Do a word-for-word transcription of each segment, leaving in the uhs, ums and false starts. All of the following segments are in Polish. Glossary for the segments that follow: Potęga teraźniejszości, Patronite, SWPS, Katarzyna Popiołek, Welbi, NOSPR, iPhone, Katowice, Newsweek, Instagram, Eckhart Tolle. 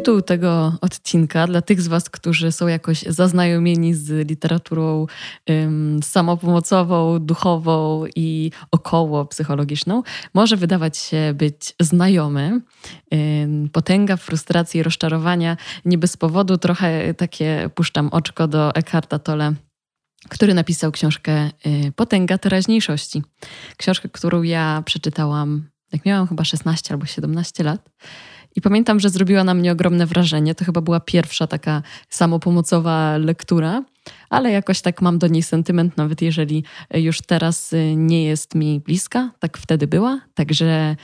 tytuł tego odcinka dla tych z was, którzy są jakoś zaznajomieni z literaturą ym, samopomocową, duchową i około psychologiczną, może wydawać się być znajomy. Ym, potęga frustracji i rozczarowania. Nie bez powodu trochę takie puszczam oczko do Eckharta Tolle, który napisał książkę Potęga teraźniejszości. Książkę, którą ja przeczytałam, jak miałam chyba szesnaście albo siedemnaście lat. I pamiętam, że zrobiła na mnie ogromne wrażenie. To chyba była pierwsza taka samopomocowa lektura, ale jakoś tak mam do niej sentyment, nawet jeżeli już teraz nie jest mi bliska. Tak wtedy była. Także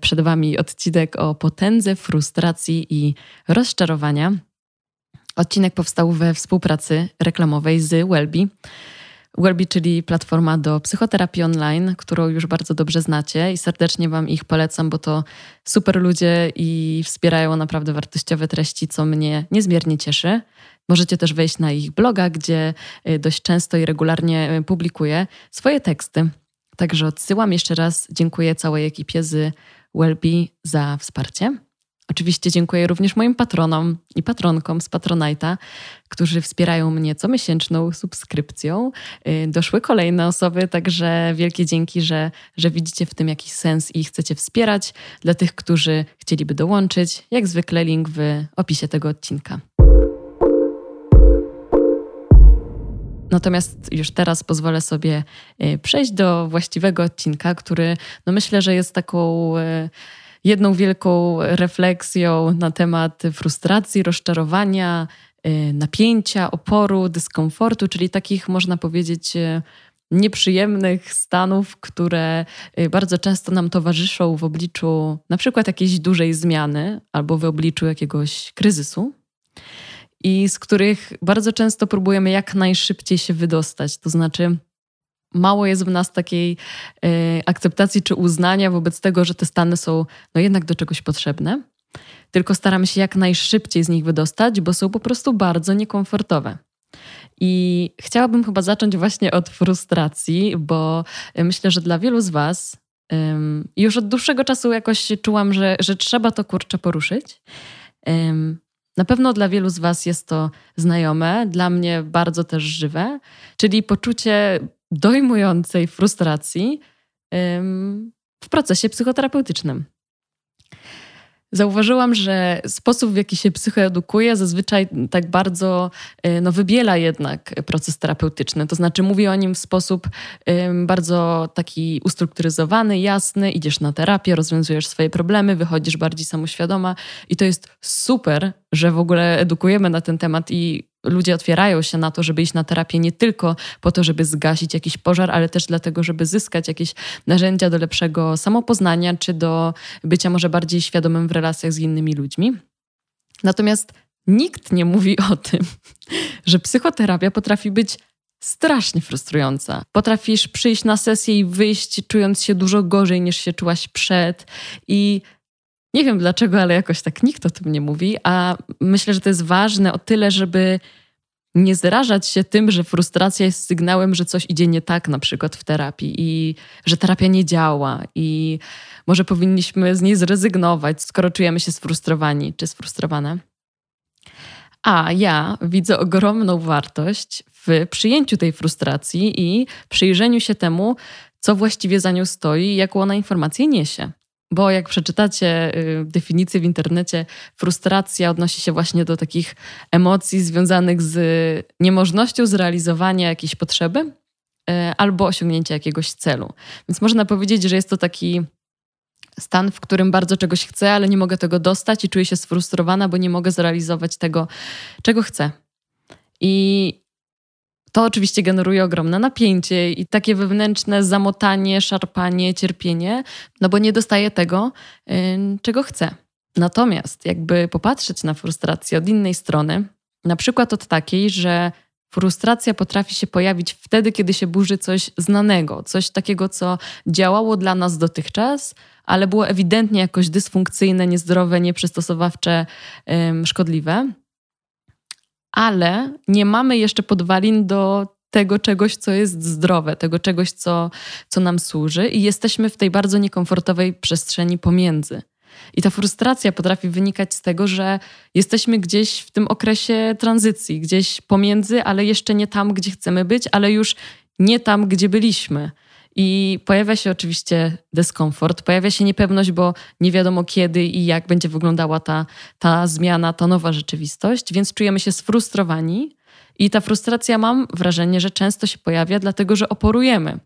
przed wami odcinek o potędze frustracji i rozczarowania. Odcinek powstał we współpracy reklamowej z Welbi. Welbi, czyli platforma do psychoterapii online, którą już bardzo dobrze znacie i serdecznie wam ich polecam, bo to super ludzie i wspierają naprawdę wartościowe treści, co mnie niezmiernie cieszy. Możecie też wejść na ich bloga, gdzie dość często i regularnie publikuję swoje teksty. Także odsyłam jeszcze raz. Dziękuję całej ekipie z Welbi za wsparcie. Oczywiście dziękuję również moim patronom i patronkom z Patronite'a, którzy wspierają mnie comiesięczną subskrypcją. Doszły kolejne osoby, także wielkie dzięki, że, że widzicie w tym jakiś sens i chcecie wspierać. Dla tych, którzy chcieliby dołączyć, jak zwykle link w opisie tego odcinka. Natomiast już teraz pozwolę sobie przejść do właściwego odcinka, który no myślę, że jest taką... jedną wielką refleksją na temat frustracji, rozczarowania, napięcia, oporu, dyskomfortu, czyli takich, można powiedzieć, nieprzyjemnych stanów, które bardzo często nam towarzyszą w obliczu na przykład jakiejś dużej zmiany albo w obliczu jakiegoś kryzysu i z których bardzo często próbujemy jak najszybciej się wydostać. To znaczy... mało jest w nas takiej y, akceptacji czy uznania wobec tego, że te stany są no jednak do czegoś potrzebne, tylko staramy się jak najszybciej z nich wydostać, bo są po prostu bardzo niekomfortowe. I chciałabym chyba zacząć właśnie od frustracji, bo myślę, że dla wielu z was y, już od dłuższego czasu jakoś czułam, że, że trzeba to kurczę poruszyć. Y, Na pewno dla wielu z was jest to znajome, dla mnie bardzo też żywe, czyli poczucie dojmującej frustracji ym, w procesie psychoterapeutycznym. Zauważyłam, że sposób, w jaki się psychoedukuje, zazwyczaj tak bardzo no, wybiela jednak proces terapeutyczny. To znaczy mówi o nim w sposób um, bardzo taki ustrukturyzowany, jasny. Idziesz na terapię, rozwiązujesz swoje problemy, wychodzisz bardziej samoświadoma. I to jest super, że w ogóle edukujemy na ten temat i ludzie otwierają się na to, żeby iść na terapię nie tylko po to, żeby zgasić jakiś pożar, ale też dlatego, żeby zyskać jakieś narzędzia do lepszego samopoznania czy do bycia może bardziej świadomym w relacjach z innymi ludźmi. Natomiast nikt nie mówi o tym, że psychoterapia potrafi być strasznie frustrująca. Potrafisz przyjść na sesję i wyjść, czując się dużo gorzej niż się czułaś przed i... nie wiem dlaczego, ale jakoś tak nikt o tym nie mówi, a myślę, że to jest ważne o tyle, żeby nie zrażać się tym, że frustracja jest sygnałem, że coś idzie nie tak na przykład w terapii i że terapia nie działa i może powinniśmy z niej zrezygnować, skoro czujemy się sfrustrowani czy sfrustrowane. A ja widzę ogromną wartość w przyjęciu tej frustracji i przyjrzeniu się temu, co właściwie za nią stoi i jaką ona informację niesie. Bo jak przeczytacie y, definicję w internecie, frustracja odnosi się właśnie do takich emocji związanych z y, niemożnością zrealizowania jakiejś potrzeby y, albo osiągnięcia jakiegoś celu. Więc można powiedzieć, że jest to taki stan, w którym bardzo czegoś chcę, ale nie mogę tego dostać i czuję się sfrustrowana, bo nie mogę zrealizować tego, czego chcę. I to oczywiście generuje ogromne napięcie i takie wewnętrzne zamotanie, szarpanie, cierpienie, no bo nie dostaję tego, yy, czego chcę. Natomiast jakby popatrzeć na frustrację od innej strony, na przykład od takiej, że frustracja potrafi się pojawić wtedy, kiedy się burzy coś znanego, coś takiego, co działało dla nas dotychczas, ale było ewidentnie jakoś dysfunkcyjne, niezdrowe, nieprzystosowawcze, yy, szkodliwe. Ale nie mamy jeszcze podwalin do tego czegoś, co jest zdrowe, tego czegoś, co, co nam służy i jesteśmy w tej bardzo niekomfortowej przestrzeni pomiędzy. I ta frustracja potrafi wynikać z tego, że jesteśmy gdzieś w tym okresie tranzycji, gdzieś pomiędzy, ale jeszcze nie tam, gdzie chcemy być, ale już nie tam, gdzie byliśmy. I pojawia się oczywiście dyskomfort, pojawia się niepewność, bo nie wiadomo kiedy i jak będzie wyglądała ta, ta zmiana, ta nowa rzeczywistość, więc czujemy się sfrustrowani i ta frustracja, mam wrażenie, że często się pojawia, dlatego że oporujemy.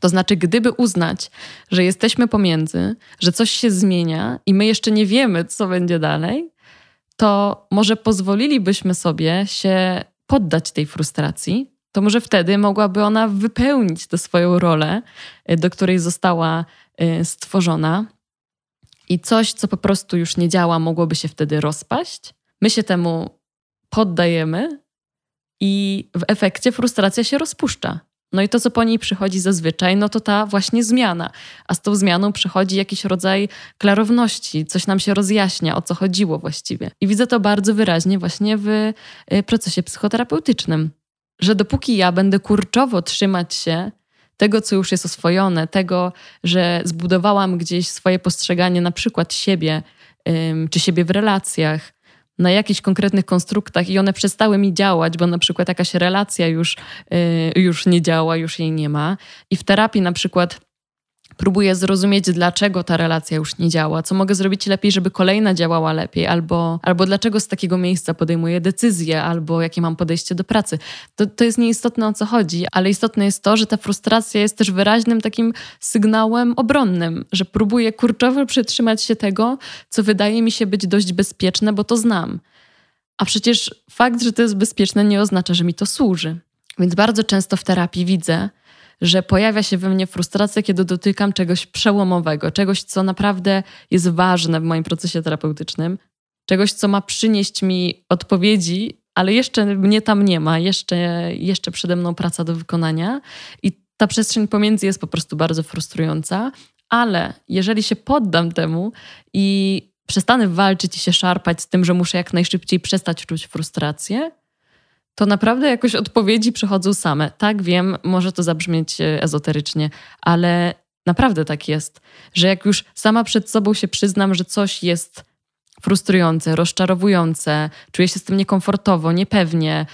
To znaczy, gdyby uznać, że jesteśmy pomiędzy, że coś się zmienia i my jeszcze nie wiemy, co będzie dalej, to może pozwolilibyśmy sobie się poddać tej frustracji, to może wtedy mogłaby ona wypełnić tę swoją rolę, do której została stworzona, i coś, co po prostu już nie działa, mogłoby się wtedy rozpaść. My się temu poddajemy i w efekcie frustracja się rozpuszcza. No i to, co po niej przychodzi zazwyczaj, no to ta właśnie zmiana. A z tą zmianą przychodzi jakiś rodzaj klarowności, coś nam się rozjaśnia, o co chodziło właściwie. I widzę to bardzo wyraźnie właśnie w procesie psychoterapeutycznym, że dopóki ja będę kurczowo trzymać się tego, co już jest oswojone, tego, że zbudowałam gdzieś swoje postrzeganie na przykład siebie, czy siebie w relacjach, na jakichś konkretnych konstruktach i one przestały mi działać, bo na przykład jakaś relacja już, yy, już nie działa, już jej nie ma. I w terapii na przykład próbuję zrozumieć, dlaczego ta relacja już nie działa, co mogę zrobić lepiej, żeby kolejna działała lepiej, albo, albo dlaczego z takiego miejsca podejmuję decyzję, albo jakie mam podejście do pracy. To, to jest nieistotne, o co chodzi, ale istotne jest to, że ta frustracja jest też wyraźnym takim sygnałem obronnym, że próbuję kurczowo przytrzymać się tego, co wydaje mi się być dość bezpieczne, bo to znam. A przecież fakt, że to jest bezpieczne, nie oznacza, że mi to służy. Więc bardzo często w terapii widzę, że pojawia się we mnie frustracja, kiedy dotykam czegoś przełomowego, czegoś, co naprawdę jest ważne w moim procesie terapeutycznym, czegoś, co ma przynieść mi odpowiedzi, ale jeszcze mnie tam nie ma, jeszcze, jeszcze przede mną praca do wykonania i ta przestrzeń pomiędzy jest po prostu bardzo frustrująca, ale jeżeli się poddam temu i przestanę walczyć i się szarpać z tym, że muszę jak najszybciej przestać czuć frustrację, to naprawdę jakoś odpowiedzi przychodzą same. Tak, wiem, może to zabrzmieć ezoterycznie, ale naprawdę tak jest, że jak już sama przed sobą się przyznam, że coś jest frustrujące, rozczarowujące, czuję się z tym niekomfortowo, niepewnie,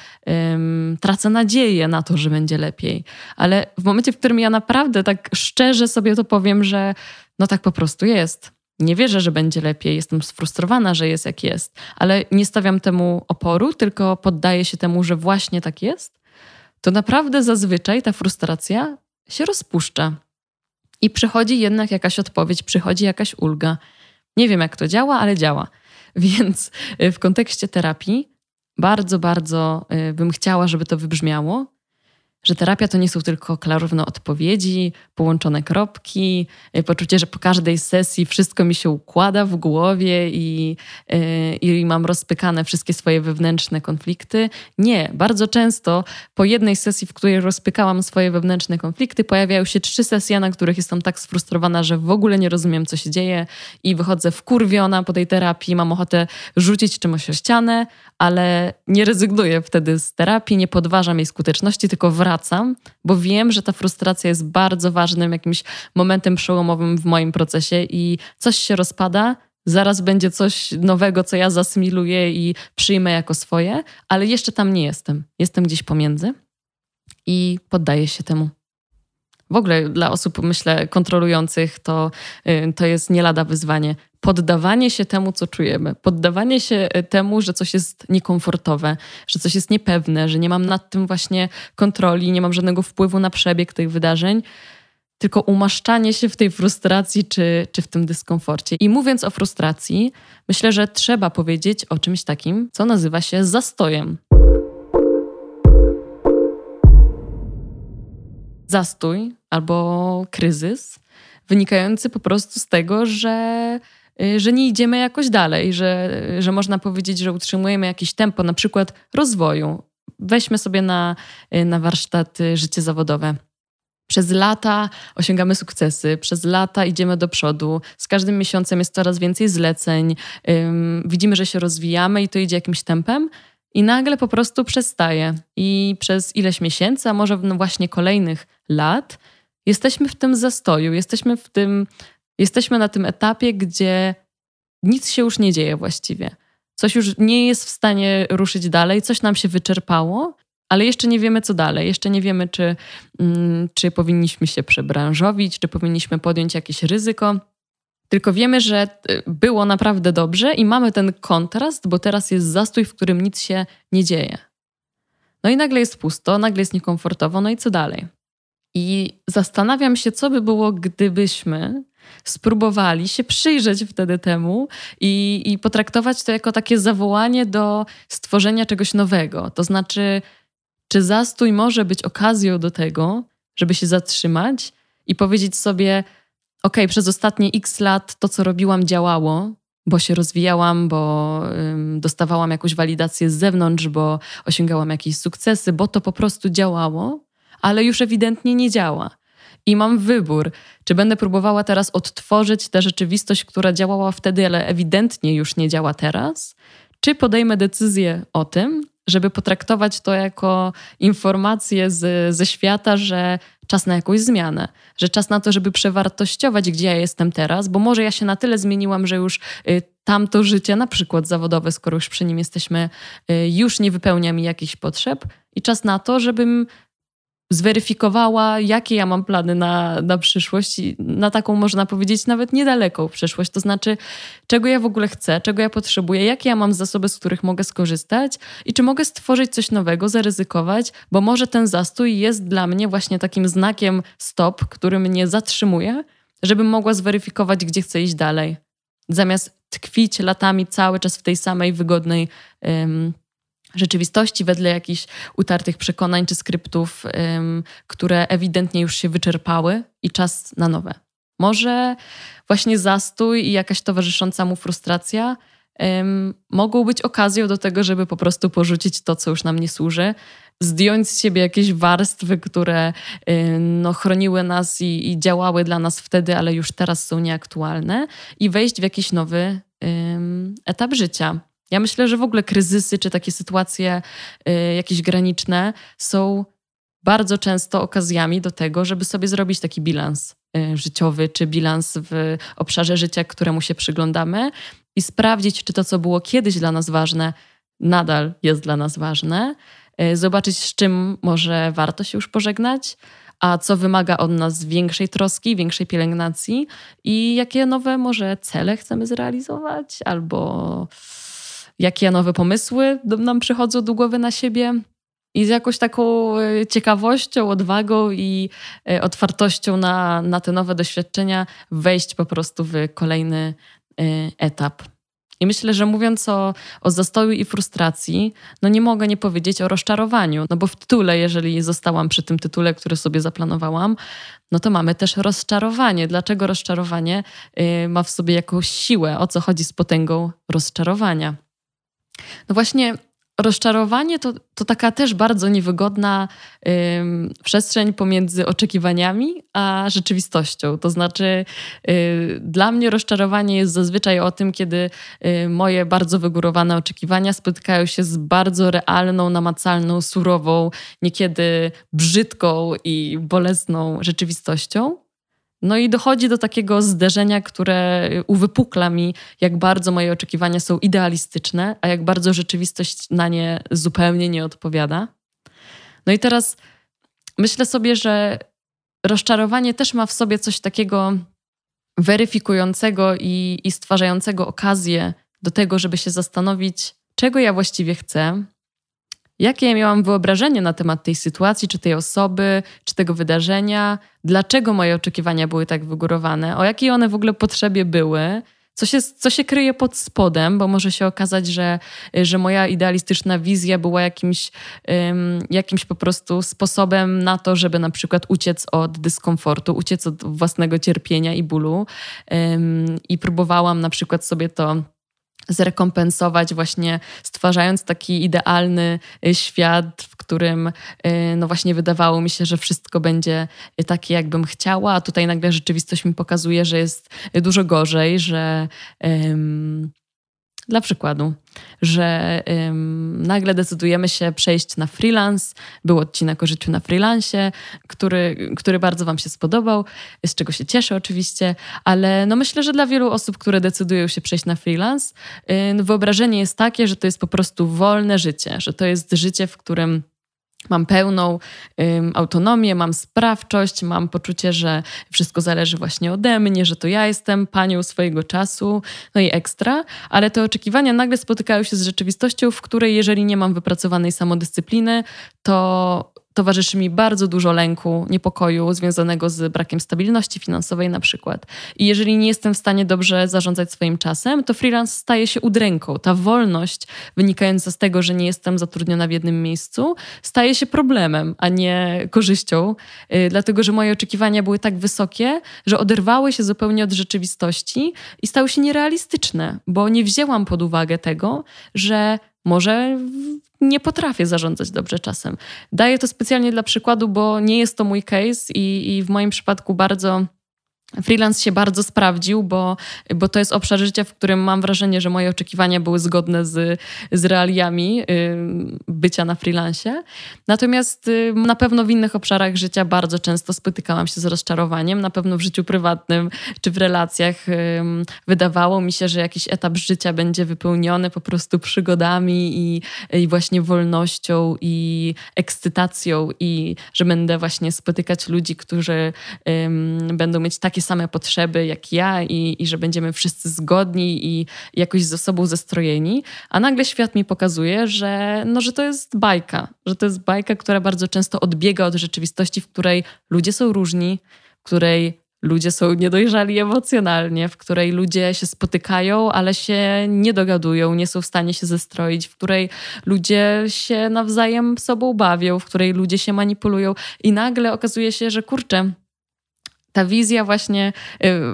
ym, tracę nadzieję na to, że będzie lepiej. Ale w momencie, w którym ja naprawdę tak szczerze sobie to powiem, że no tak po prostu jest. Nie wierzę, że będzie lepiej, jestem sfrustrowana, że jest jak jest, ale nie stawiam temu oporu, tylko poddaję się temu, że właśnie tak jest, to naprawdę zazwyczaj ta frustracja się rozpuszcza i przychodzi jednak jakaś odpowiedź, przychodzi jakaś ulga. Nie wiem, jak to działa, ale działa. Więc w kontekście terapii bardzo, bardzo bym chciała, żeby to wybrzmiało, że terapia to nie są tylko klarowne odpowiedzi, połączone kropki, poczucie, że po każdej sesji wszystko mi się układa w głowie i, yy, i mam rozpykane wszystkie swoje wewnętrzne konflikty. Nie, bardzo często po jednej sesji, w której rozpykałam swoje wewnętrzne konflikty, pojawiają się trzy sesje, na których jestem tak sfrustrowana, że w ogóle nie rozumiem, co się dzieje i wychodzę wkurwiona po tej terapii, mam ochotę rzucić czymś o ścianę, ale nie rezygnuję wtedy z terapii, nie podważam jej skuteczności, tylko wracam Wracam, bo wiem, że ta frustracja jest bardzo ważnym jakimś momentem przełomowym w moim procesie i coś się rozpada, zaraz będzie coś nowego, co ja zasymiluję i przyjmę jako swoje, ale jeszcze tam nie jestem. Jestem gdzieś pomiędzy i poddaję się temu. W ogóle dla osób, myślę, kontrolujących to, to jest nie lada wyzwanie. Poddawanie się temu, co czujemy. Poddawanie się temu, że coś jest niekomfortowe, że coś jest niepewne, że nie mam nad tym właśnie kontroli, nie mam żadnego wpływu na przebieg tych wydarzeń, tylko umaszczanie się w tej frustracji czy, czy w tym dyskomforcie. I mówiąc o frustracji, myślę, że trzeba powiedzieć o czymś takim, co nazywa się zastojem. Zastój albo kryzys wynikający po prostu z tego, że, że nie idziemy jakoś dalej, że, że można powiedzieć, że utrzymujemy jakieś tempo, na przykład rozwoju. Weźmy sobie na, na warsztat życie zawodowe. Przez lata osiągamy sukcesy, przez lata idziemy do przodu, z każdym miesiącem jest coraz więcej zleceń, ym, widzimy, że się rozwijamy i to idzie jakimś tempem, i nagle po prostu przestaje. I przez ileś miesięcy, a może no właśnie kolejnych lat, jesteśmy w tym zastoju, jesteśmy w tym, jesteśmy na tym etapie, gdzie nic się już nie dzieje właściwie. Coś już nie jest w stanie ruszyć dalej, coś nam się wyczerpało, ale jeszcze nie wiemy, co dalej. Jeszcze nie wiemy, czy, mm, czy powinniśmy się przebranżowić, czy powinniśmy podjąć jakieś ryzyko. Tylko wiemy, że było naprawdę dobrze i mamy ten kontrast, bo teraz jest zastój, w którym nic się nie dzieje. No i nagle jest pusto, nagle jest niekomfortowo, no i co dalej? I zastanawiam się, co by było, gdybyśmy spróbowali się przyjrzeć wtedy temu i, i potraktować to jako takie zawołanie do stworzenia czegoś nowego. To znaczy, czy zastój może być okazją do tego, żeby się zatrzymać i powiedzieć sobie: ok, przez ostatnie x lat to, co robiłam, działało, bo się rozwijałam, bo ym, dostawałam jakąś walidację z zewnątrz, bo osiągałam jakieś sukcesy, bo to po prostu działało, ale już ewidentnie nie działa. I mam wybór, czy będę próbowała teraz odtworzyć tę rzeczywistość, która działała wtedy, ale ewidentnie już nie działa teraz, czy podejmę decyzję o tym, żeby potraktować to jako informację z, ze świata, że czas na jakąś zmianę, że czas na to, żeby przewartościować, gdzie ja jestem teraz, bo może ja się na tyle zmieniłam, że już y, tamto życie, na przykład zawodowe, skoro już przy nim jesteśmy, y, już nie wypełnia mi jakichś potrzeb i czas na to, żebym zweryfikowała, jakie ja mam plany na, na przyszłość i na taką, można powiedzieć, nawet niedaleką przyszłość. To znaczy, czego ja w ogóle chcę, czego ja potrzebuję, jakie ja mam zasoby, z których mogę skorzystać i czy mogę stworzyć coś nowego, zaryzykować, bo może ten zastój jest dla mnie właśnie takim znakiem stop, który mnie zatrzymuje, żebym mogła zweryfikować, gdzie chcę iść dalej. Zamiast tkwić latami cały czas w tej samej wygodnej um, rzeczywistości wedle jakichś utartych przekonań czy skryptów, ym, które ewidentnie już się wyczerpały i czas na nowe. Może właśnie zastój i jakaś towarzysząca mu frustracja ym, mogą być okazją do tego, żeby po prostu porzucić to, co już nam nie służy, zdjąć z siebie jakieś warstwy, które ym, no, chroniły nas i, i działały dla nas wtedy, ale już teraz są nieaktualne i wejść w jakiś nowy ym, etap życia. Ja myślę, że w ogóle kryzysy czy takie sytuacje y, jakieś graniczne są bardzo często okazjami do tego, żeby sobie zrobić taki bilans y, życiowy czy bilans w obszarze życia, któremu się przyglądamy i sprawdzić, czy to, co było kiedyś dla nas ważne, nadal jest dla nas ważne. Y, zobaczyć, z czym może warto się już pożegnać, a co wymaga od nas większej troski, większej pielęgnacji i jakie nowe może cele chcemy zrealizować albo jakie nowe pomysły nam przychodzą do głowy na siebie i z jakąś taką ciekawością, odwagą i otwartością na, na te nowe doświadczenia wejść po prostu w kolejny etap. I myślę, że mówiąc o, o zastoju i frustracji, no nie mogę nie powiedzieć o rozczarowaniu, no bo w tytule, jeżeli zostałam przy tym tytule, który sobie zaplanowałam, no to mamy też rozczarowanie. Dlaczego rozczarowanie ma w sobie jakąś siłę? O co chodzi z potęgą rozczarowania? No właśnie rozczarowanie to, to taka też bardzo niewygodna ym, przestrzeń pomiędzy oczekiwaniami a rzeczywistością. To znaczy y, dla mnie rozczarowanie jest zazwyczaj o tym, kiedy y, moje bardzo wygórowane oczekiwania spotkają się z bardzo realną, namacalną, surową, niekiedy brzydką i bolesną rzeczywistością. No i dochodzi do takiego zderzenia, które uwypukla mi, jak bardzo moje oczekiwania są idealistyczne, a jak bardzo rzeczywistość na nie zupełnie nie odpowiada. No i teraz myślę sobie, że rozczarowanie też ma w sobie coś takiego weryfikującego i, i stwarzającego okazję do tego, żeby się zastanowić, czego ja właściwie chcę, jakie ja miałam wyobrażenie na temat tej sytuacji, czy tej osoby, czy tego wydarzenia, dlaczego moje oczekiwania były tak wygórowane, o jakiej one w ogóle potrzebie były, co się, co się kryje pod spodem, bo może się okazać, że, że moja idealistyczna wizja była jakimś, um, jakimś po prostu sposobem na to, żeby na przykład uciec od dyskomfortu, uciec od własnego cierpienia i bólu um, i próbowałam na przykład sobie to zrekompensować właśnie stwarzając taki idealny świat, w którym no właśnie wydawało mi się, że wszystko będzie takie, jakbym chciała, a tutaj nagle rzeczywistość mi pokazuje, że jest dużo gorzej, że, um, Dla przykładu, że ym, nagle decydujemy się przejść na freelance. Był odcinek o życiu na freelansie, który, który bardzo Wam się spodobał, z czego się cieszę oczywiście, ale no myślę, że dla wielu osób, które decydują się przejść na freelance, yy, wyobrażenie jest takie, że to jest po prostu wolne życie, że to jest życie, w którym mam pełną ym, autonomię, mam sprawczość, mam poczucie, że wszystko zależy właśnie ode mnie, że to ja jestem panią swojego czasu, no i ekstra. Ale te oczekiwania nagle spotykają się z rzeczywistością, w której jeżeli nie mam wypracowanej samodyscypliny, to towarzyszy mi bardzo dużo lęku, niepokoju związanego z brakiem stabilności finansowej na przykład. I jeżeli nie jestem w stanie dobrze zarządzać swoim czasem, to freelance staje się udręką. Ta wolność wynikająca z tego, że nie jestem zatrudniona w jednym miejscu, staje się problemem, a nie korzyścią, yy, dlatego że moje oczekiwania były tak wysokie, że oderwały się zupełnie od rzeczywistości i stały się nierealistyczne, bo nie wzięłam pod uwagę tego, że może nie potrafię zarządzać dobrze czasem. Daję to specjalnie dla przykładu, bo nie jest to mój case i, i w moim przypadku bardzo freelance się bardzo sprawdził, bo, bo to jest obszar życia, w którym mam wrażenie, że moje oczekiwania były zgodne z, z realiami yy, bycia na freelansie. Natomiast yy, na pewno w innych obszarach życia bardzo często spotykałam się z rozczarowaniem. Na pewno w życiu prywatnym czy w relacjach yy, wydawało mi się, że jakiś etap życia będzie wypełniony po prostu przygodami i, i właśnie wolnością i ekscytacją i że będę właśnie spotykać ludzi, którzy yy, będą mieć takie same potrzeby jak ja i, i że będziemy wszyscy zgodni i jakoś ze sobą zestrojeni, a nagle świat mi pokazuje, że, no, że to jest bajka, że to jest bajka, która bardzo często odbiega od rzeczywistości, w której ludzie są różni, w której ludzie są niedojrzali emocjonalnie, w której ludzie się spotykają, ale się nie dogadują, nie są w stanie się zestroić, w której ludzie się nawzajem sobą bawią, w której ludzie się manipulują i nagle okazuje się, że kurczę, ta wizja właśnie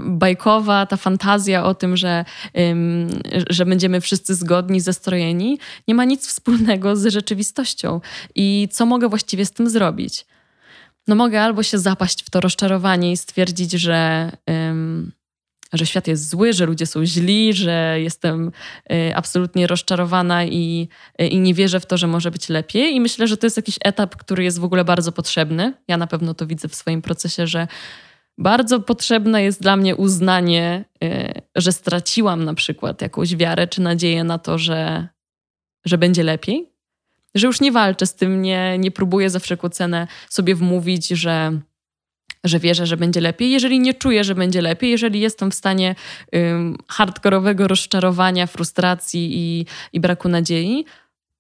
bajkowa, ta fantazja o tym, że, że będziemy wszyscy zgodni, zestrojeni, nie ma nic wspólnego z rzeczywistością. I co mogę właściwie z tym zrobić? No mogę albo się zapaść w to rozczarowanie i stwierdzić, że, że świat jest zły, że ludzie są źli, że jestem absolutnie rozczarowana i, i nie wierzę w to, że może być lepiej. I myślę, że to jest jakiś etap, który jest w ogóle bardzo potrzebny. Ja na pewno to widzę w swoim procesie, że bardzo potrzebne jest dla mnie uznanie, że straciłam na przykład jakąś wiarę czy nadzieję na to, że, że będzie lepiej. Że już nie walczę z tym, nie, nie próbuję za wszelką cenę sobie wmówić, że, że wierzę, że będzie lepiej. Jeżeli nie czuję, że będzie lepiej, jeżeli jestem w stanie um, hardkorowego rozczarowania, frustracji i, i braku nadziei,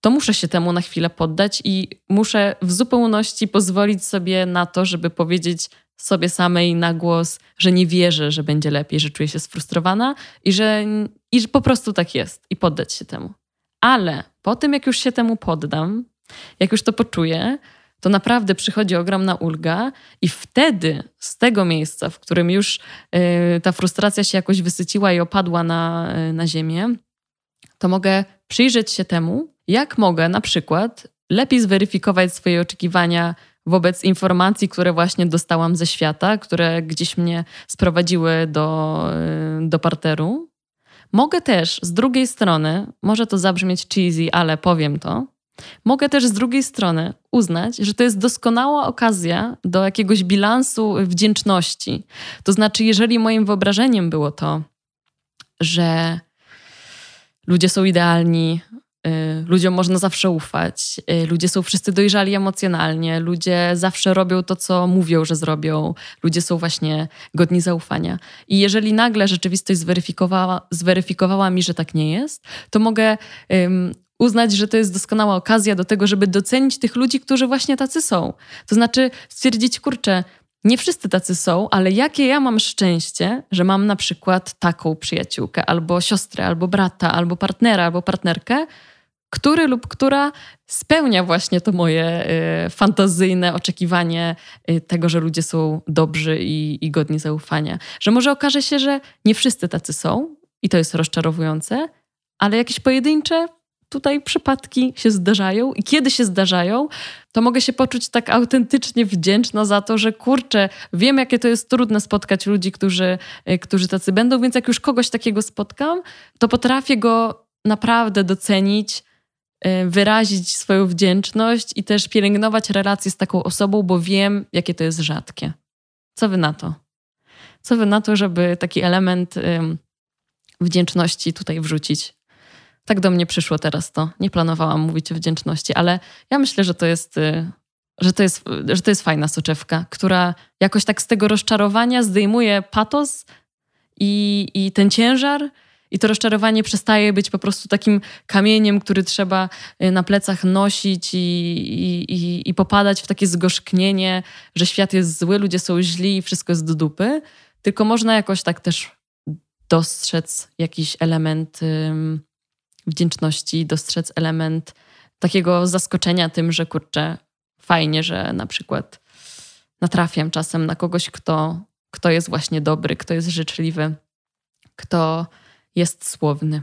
to muszę się temu na chwilę poddać i muszę w zupełności pozwolić sobie na to, żeby powiedzieć sobie samej na głos, że nie wierzę, że będzie lepiej, że czuję się sfrustrowana i że, i że po prostu tak jest i poddać się temu. Ale po tym, jak już się temu poddam, jak już to poczuję, to naprawdę przychodzi ogromna ulga i wtedy z tego miejsca, w którym już yy, ta frustracja się jakoś wysyciła i opadła na, yy, na ziemię, to mogę przyjrzeć się temu, jak mogę na przykład lepiej zweryfikować swoje oczekiwania wobec informacji, które właśnie dostałam ze świata, które gdzieś mnie sprowadziły do, do parteru. Mogę też z drugiej strony, może to zabrzmieć cheesy, ale powiem to, mogę też z drugiej strony uznać, że to jest doskonała okazja do jakiegoś bilansu wdzięczności. To znaczy, jeżeli moim wyobrażeniem było to, że ludzie są idealni, ludziom można zawsze ufać, ludzie są wszyscy dojrzali emocjonalnie, ludzie zawsze robią to, co mówią, że zrobią, ludzie są właśnie godni zaufania. I jeżeli nagle rzeczywistość zweryfikowała, zweryfikowała mi, że tak nie jest, to mogę um, uznać, że to jest doskonała okazja do tego, żeby docenić tych ludzi, którzy właśnie tacy są. To znaczy stwierdzić, kurczę, nie wszyscy tacy są, ale jakie ja mam szczęście, że mam na przykład taką przyjaciółkę, albo siostrę, albo brata, albo partnera, albo partnerkę, który lub która spełnia właśnie to moje y, fantazyjne oczekiwanie y, tego, że ludzie są dobrzy i, i godni zaufania. Że może okaże się, że nie wszyscy tacy są i to jest rozczarowujące, ale jakieś pojedyncze tutaj przypadki się zdarzają i kiedy się zdarzają, to mogę się poczuć tak autentycznie wdzięczna za to, że kurczę, wiem jakie to jest trudne spotkać ludzi, którzy, którzy tacy będą, więc jak już kogoś takiego spotkam, to potrafię go naprawdę docenić, wyrazić swoją wdzięczność i też pielęgnować relacje z taką osobą, bo wiem, jakie to jest rzadkie. Co wy na to? Co wy na to, żeby taki element ym, wdzięczności tutaj wrzucić? Tak do mnie przyszło teraz to. Nie planowałam mówić o wdzięczności, ale ja myślę, że to jest, y, że to jest, y, że to jest fajna soczewka, która jakoś tak z tego rozczarowania zdejmuje patos i, i ten ciężar, i to rozczarowanie przestaje być po prostu takim kamieniem, który trzeba na plecach nosić i, i, i popadać w takie zgorzknienie, że świat jest zły, ludzie są źli i wszystko jest do dupy. Tylko można jakoś tak też dostrzec jakiś element ym, wdzięczności, dostrzec element takiego zaskoczenia tym, że kurczę, fajnie, że na przykład natrafiam czasem na kogoś, kto, kto jest właśnie dobry, kto jest życzliwy, kto jest słowny.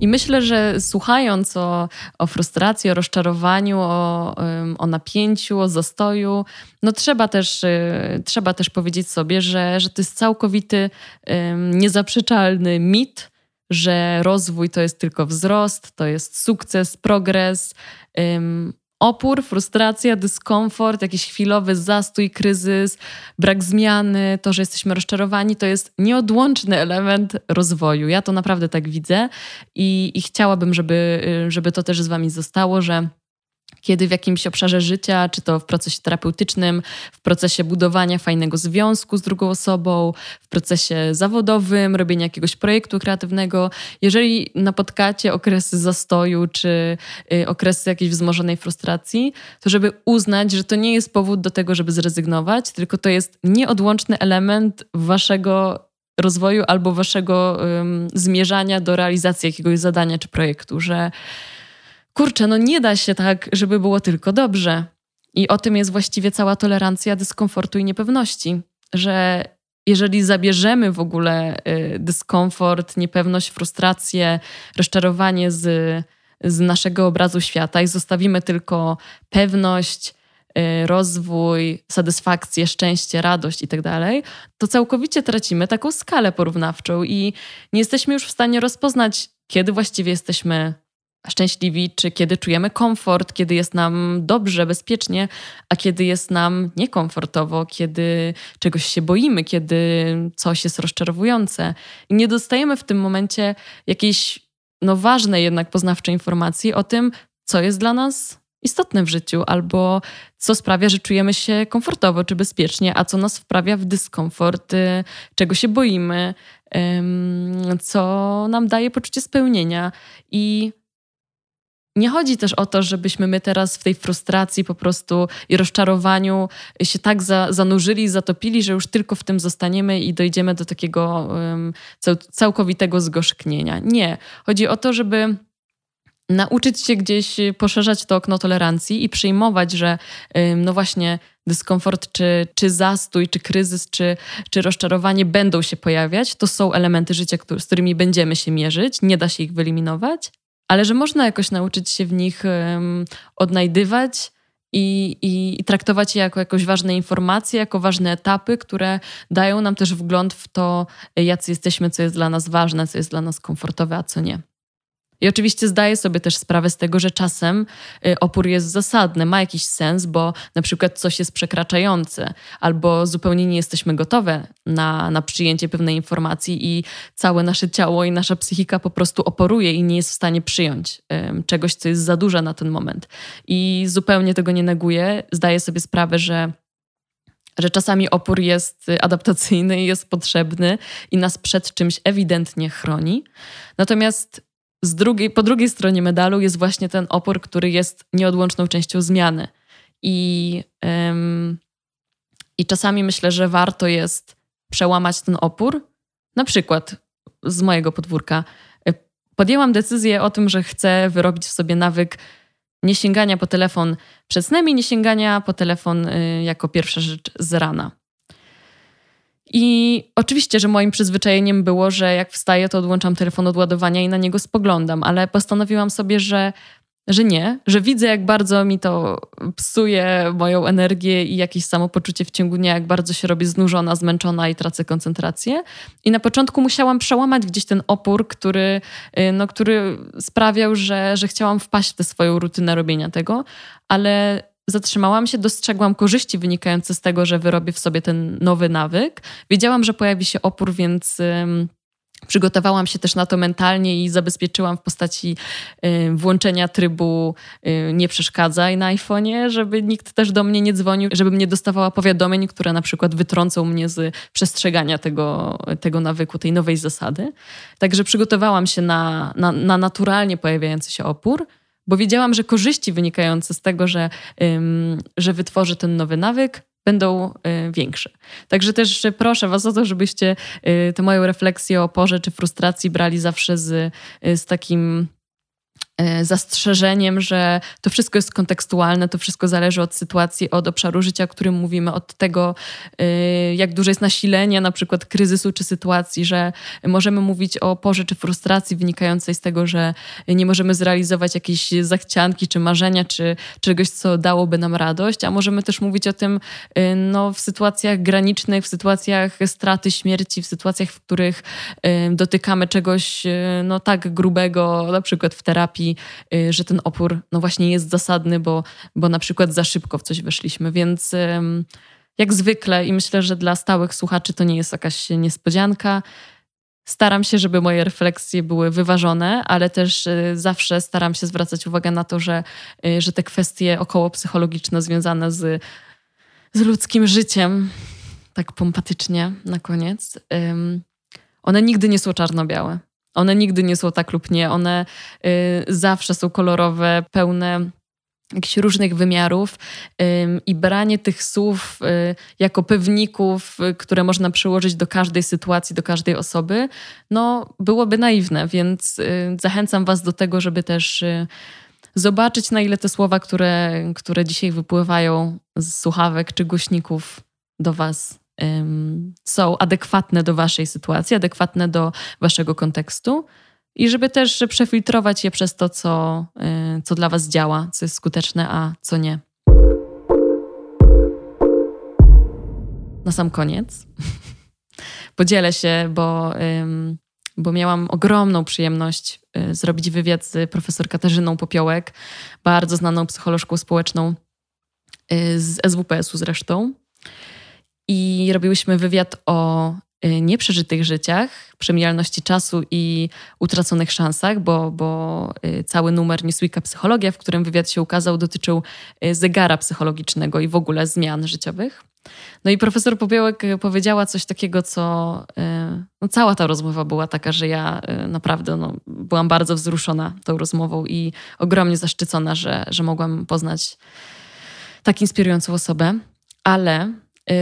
I myślę, że słuchając o, o frustracji, o rozczarowaniu, o, o napięciu, o zastoju, no trzeba też, trzeba też powiedzieć sobie, że, że to jest całkowity, niezaprzeczalny mit, że rozwój to jest tylko wzrost, to jest sukces, progres. Opór, frustracja, dyskomfort, jakiś chwilowy zastój, kryzys, brak zmiany, to, że jesteśmy rozczarowani, to jest nieodłączny element rozwoju. Ja to naprawdę tak widzę i, i chciałabym, żeby, żeby to też z wami zostało, że kiedy w jakimś obszarze życia, czy to w procesie terapeutycznym, w procesie budowania fajnego związku z drugą osobą, w procesie zawodowym, robienia jakiegoś projektu kreatywnego, jeżeli napotkacie okresy zastoju, czy okresy jakiejś wzmożonej frustracji, to żeby uznać, że to nie jest powód do tego, żeby zrezygnować, tylko to jest nieodłączny element waszego rozwoju albo waszego um, zmierzania do realizacji jakiegoś zadania czy projektu, że kurczę, no nie da się tak, żeby było tylko dobrze. I o tym jest właściwie cała tolerancja dyskomfortu i niepewności, że jeżeli zabierzemy w ogóle dyskomfort, niepewność, frustrację, rozczarowanie z, z naszego obrazu świata i zostawimy tylko pewność, rozwój, satysfakcję, szczęście, radość i tak dalej, to całkowicie tracimy taką skalę porównawczą i nie jesteśmy już w stanie rozpoznać, kiedy właściwie jesteśmy szczęśliwi, czy kiedy czujemy komfort, kiedy jest nam dobrze, bezpiecznie, a kiedy jest nam niekomfortowo, kiedy czegoś się boimy, kiedy coś jest rozczarowujące. I nie dostajemy w tym momencie jakiejś no, ważnej jednak poznawczej informacji o tym, co jest dla nas istotne w życiu albo co sprawia, że czujemy się komfortowo czy bezpiecznie, a co nas wprawia w dyskomfort, czego się boimy, co nam daje poczucie spełnienia. I nie chodzi też o to, żebyśmy my teraz w tej frustracji po prostu i rozczarowaniu się tak za, zanurzyli i zatopili, że już tylko w tym zostaniemy i dojdziemy do takiego um, cał, całkowitego zgorzknienia. Nie. Chodzi o to, żeby nauczyć się gdzieś poszerzać to okno tolerancji i przyjmować, że um, no właśnie dyskomfort, czy, czy zastój, czy kryzys, czy, czy rozczarowanie będą się pojawiać. To są elementy życia, który, z którymi będziemy się mierzyć. Nie da się ich wyeliminować. Ale że można jakoś nauczyć się w nich um, odnajdywać i, i, i traktować je jako jakąś ważne informacje, jako ważne etapy, które dają nam też wgląd w to, jacy jesteśmy, co jest dla nas ważne, co jest dla nas komfortowe, a co nie. I oczywiście zdaję sobie też sprawę z tego, że czasem opór jest zasadny, ma jakiś sens, bo na przykład coś jest przekraczające albo zupełnie nie jesteśmy gotowe na, na przyjęcie pewnej informacji i całe nasze ciało i nasza psychika po prostu oporuje i nie jest w stanie przyjąć um, czegoś, co jest za duże na ten moment. I zupełnie tego nie neguję. Zdaję sobie sprawę, że że czasami opór jest adaptacyjny i jest potrzebny i nas przed czymś ewidentnie chroni. Natomiast Z drugiej, po drugiej stronie medalu jest właśnie ten opór, który jest nieodłączną częścią zmiany. I, ym, i czasami myślę, że warto jest przełamać ten opór. Na przykład z mojego podwórka podjęłam decyzję o tym, że chcę wyrobić w sobie nawyk nie sięgania po telefon, przed snem i nie sięgania po telefon y, jako pierwsza rzecz z rana. I oczywiście, że moim przyzwyczajeniem było, że jak wstaję, to odłączam telefon od ładowania i na niego spoglądam, ale postanowiłam sobie, że że nie, że widzę, jak bardzo mi to psuje moją energię i jakieś samopoczucie w ciągu dnia, jak bardzo się robię znużona, zmęczona i tracę koncentrację. I na początku musiałam przełamać gdzieś ten opór, który, no, który sprawiał, że, że chciałam wpaść w tę swoją rutynę robienia tego, ale zatrzymałam się, dostrzegłam korzyści wynikające z tego, że wyrobię w sobie ten nowy nawyk. Wiedziałam, że pojawi się opór, więc Ym, Przygotowałam się też na to mentalnie i zabezpieczyłam w postaci y, włączenia trybu y, nie przeszkadzaj na iPhonie, żeby nikt też do mnie nie dzwonił, żebym nie dostawała powiadomień, które na przykład wytrącą mnie z przestrzegania tego, tego nawyku, tej nowej zasady. Także przygotowałam się na, na, na naturalnie pojawiający się opór, bo wiedziałam, że korzyści wynikające z tego, że, y, że wytworzę ten nowy nawyk, będą y, większe. Także też proszę was o to, żebyście y, tę moją refleksję o porze czy frustracji brali zawsze z, y, z takim y, zastrzeżeniem, że to wszystko jest kontekstualne, to wszystko zależy od sytuacji, od obszaru życia, o którym mówimy, od tego, y, jak duże jest nasilenie na przykład kryzysu czy sytuacji, że możemy mówić o porze czy frustracji wynikającej z tego, że nie możemy zrealizować jakiejś zachcianki czy marzenia, czy czegoś, co dałoby nam radość, a możemy też mówić o tym no, w sytuacjach granicznych, w sytuacjach straty, śmierci, w sytuacjach, w których y, dotykamy czegoś no, tak grubego, na przykład w terapii, y, że ten opór no, właśnie jest zasadny, bo, bo na przykład za szybko w coś weszliśmy, więc y, jak zwykle i myślę, że dla stałych słuchaczy to nie jest jakaś niespodzianka. Staram się, żeby moje refleksje były wyważone, ale też zawsze staram się zwracać uwagę na to, że, że te kwestie okołopsychologiczne związane z, z ludzkim życiem, tak pompatycznie na koniec, one nigdy nie są czarno-białe. One nigdy nie są tak lub nie. One zawsze są kolorowe, pełne jakichś różnych wymiarów ym, i branie tych słów y, jako pewników, y, które można przyłożyć do każdej sytuacji, do każdej osoby, no byłoby naiwne, więc y, zachęcam was do tego, żeby też y, zobaczyć, na ile te słowa, które, które dzisiaj wypływają z słuchawek czy głośników do was y, są adekwatne do waszej sytuacji, adekwatne do waszego kontekstu. I żeby też przefiltrować je przez to, co, co dla was działa, co jest skuteczne, a co nie. Na sam koniec podzielę się, bo, bo miałam ogromną przyjemność zrobić wywiad z profesor Katarzyną Popiołek, bardzo znaną psycholożką społeczną z S W P S-u zresztą. I robiłyśmy wywiad o nieprzeżytych życiach, przemijalności czasu i utraconych szansach, bo, bo cały numer Newsweeka Psychologia, w którym wywiad się ukazał, dotyczył zegara psychologicznego i w ogóle zmian życiowych. No i profesor Popiołek powiedziała coś takiego, co no cała ta rozmowa była taka, że ja naprawdę no, byłam bardzo wzruszona tą rozmową i ogromnie zaszczycona, że, że mogłam poznać tak inspirującą osobę, ale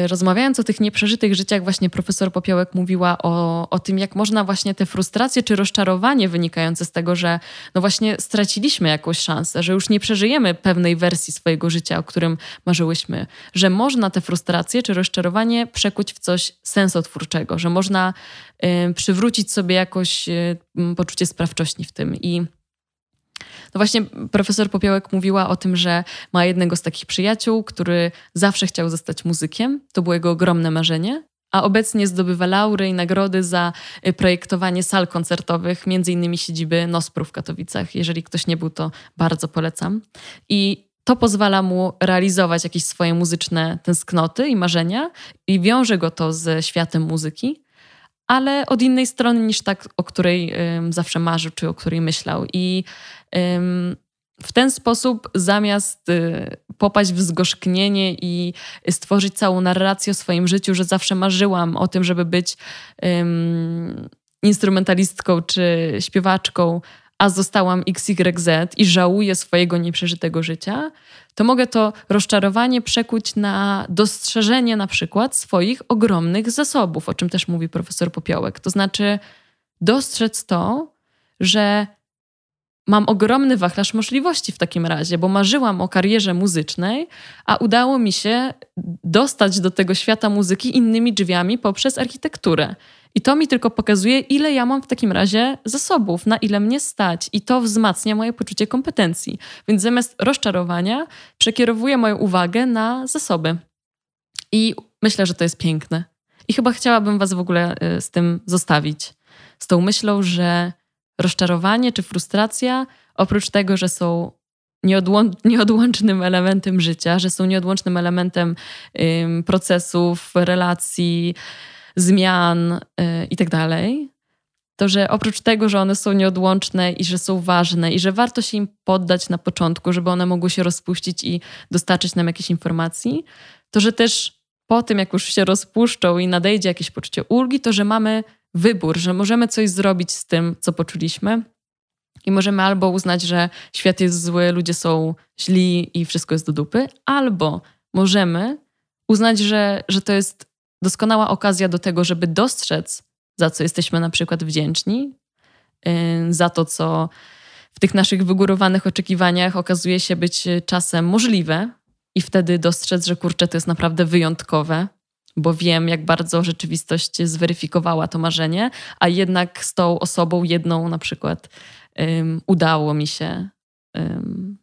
rozmawiając o tych nieprzeżytych życiach, właśnie profesor Popiołek mówiła o, o tym, jak można właśnie te frustracje czy rozczarowanie wynikające z tego, że no właśnie straciliśmy jakąś szansę, że już nie przeżyjemy pewnej wersji swojego życia, o którym marzyłyśmy, że można te frustracje czy rozczarowanie przekuć w coś sensotwórczego, że można y, przywrócić sobie jakoś y, poczucie sprawczości w tym. I no właśnie profesor Popiołek mówiła o tym, że ma jednego z takich przyjaciół, który zawsze chciał zostać muzykiem. To było jego ogromne marzenie. A obecnie zdobywa laury i nagrody za projektowanie sal koncertowych, między innymi siedziby NOSPR w Katowicach. Jeżeli ktoś nie był, to bardzo polecam. I to pozwala mu realizować jakieś swoje muzyczne tęsknoty i marzenia i wiąże go to ze światem muzyki, ale od innej strony niż tak, o której ym, zawsze marzył, czy o której myślał. I ym, w ten sposób zamiast y, popaść w zgorzknienie i stworzyć całą narrację o swoim życiu, że zawsze marzyłam o tym, żeby być ym, instrumentalistką czy śpiewaczką, a zostałam X Y Z i żałuję swojego nieprzeżytego życia, to mogę to rozczarowanie przekuć na dostrzeżenie na przykład swoich ogromnych zasobów, o czym też mówi profesor Popiołek. To znaczy dostrzec to, że mam ogromny wachlarz możliwości w takim razie, bo marzyłam o karierze muzycznej, a udało mi się dostać do tego świata muzyki innymi drzwiami poprzez architekturę. I to mi tylko pokazuje, ile ja mam w takim razie zasobów, na ile mnie stać. I to wzmacnia moje poczucie kompetencji. Więc zamiast rozczarowania przekierowuję moją uwagę na zasoby. I myślę, że to jest piękne. I chyba chciałabym was w ogóle z tym zostawić. Z tą myślą, że rozczarowanie czy frustracja, oprócz tego, że są nieodłą- nieodłącznym elementem życia, że są nieodłącznym elementem ym, procesów, relacji, zmian yy, i tak dalej, to że oprócz tego, że one są nieodłączne i że są ważne i że warto się im poddać na początku, żeby one mogły się rozpuścić i dostarczyć nam jakichś informacji, to że też po tym, jak już się rozpuszczą i nadejdzie jakieś poczucie ulgi, to że mamy wybór, że możemy coś zrobić z tym, co poczuliśmy i możemy albo uznać, że świat jest zły, ludzie są źli i wszystko jest do dupy, albo możemy uznać, że, że to jest doskonała okazja do tego, żeby dostrzec, za co jesteśmy na przykład wdzięczni, yy, za to, co w tych naszych wygórowanych oczekiwaniach okazuje się być czasem możliwe i wtedy dostrzec, że kurczę, to jest naprawdę wyjątkowe, bo wiem, jak bardzo rzeczywistość zweryfikowała to marzenie, a jednak z tą osobą jedną na przykład um, udało mi się um,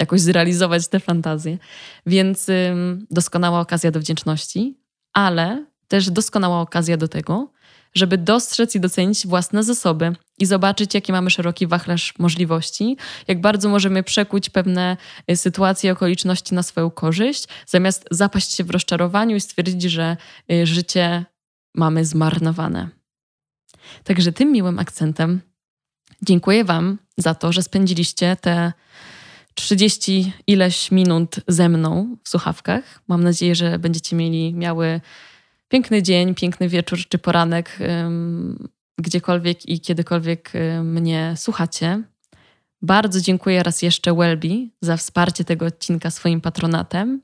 jakoś zrealizować tę fantazję. Więc um, doskonała okazja do wdzięczności, ale też doskonała okazja do tego, żeby dostrzec i docenić własne zasoby i zobaczyć, jaki mamy szeroki wachlarz możliwości, jak bardzo możemy przekuć pewne sytuacje i okoliczności na swoją korzyść, zamiast zapaść się w rozczarowaniu i stwierdzić, że życie mamy zmarnowane. Także tym miłym akcentem dziękuję wam za to, że spędziliście te trzydzieści ileś minut ze mną w słuchawkach. Mam nadzieję, że będziecie mieli miały piękny dzień, piękny wieczór czy poranek, ym, gdziekolwiek i kiedykolwiek mnie słuchacie. Bardzo dziękuję raz jeszcze Welbi za wsparcie tego odcinka swoim patronatem.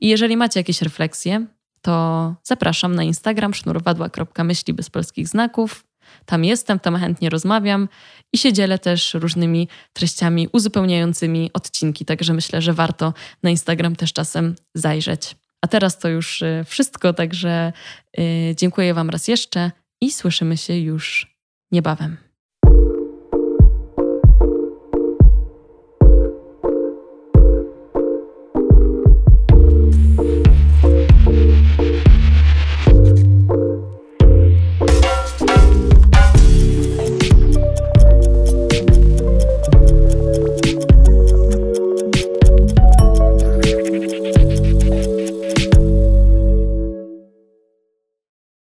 I jeżeli macie jakieś refleksje, to zapraszam na Instagram sznurowadła.myśli bez polskich znaków. Tam jestem, tam chętnie rozmawiam i się dzielę też różnymi treściami uzupełniającymi odcinki, także myślę, że warto na Instagram też czasem zajrzeć. A teraz to już wszystko, także dziękuję wam raz jeszcze i słyszymy się już niebawem.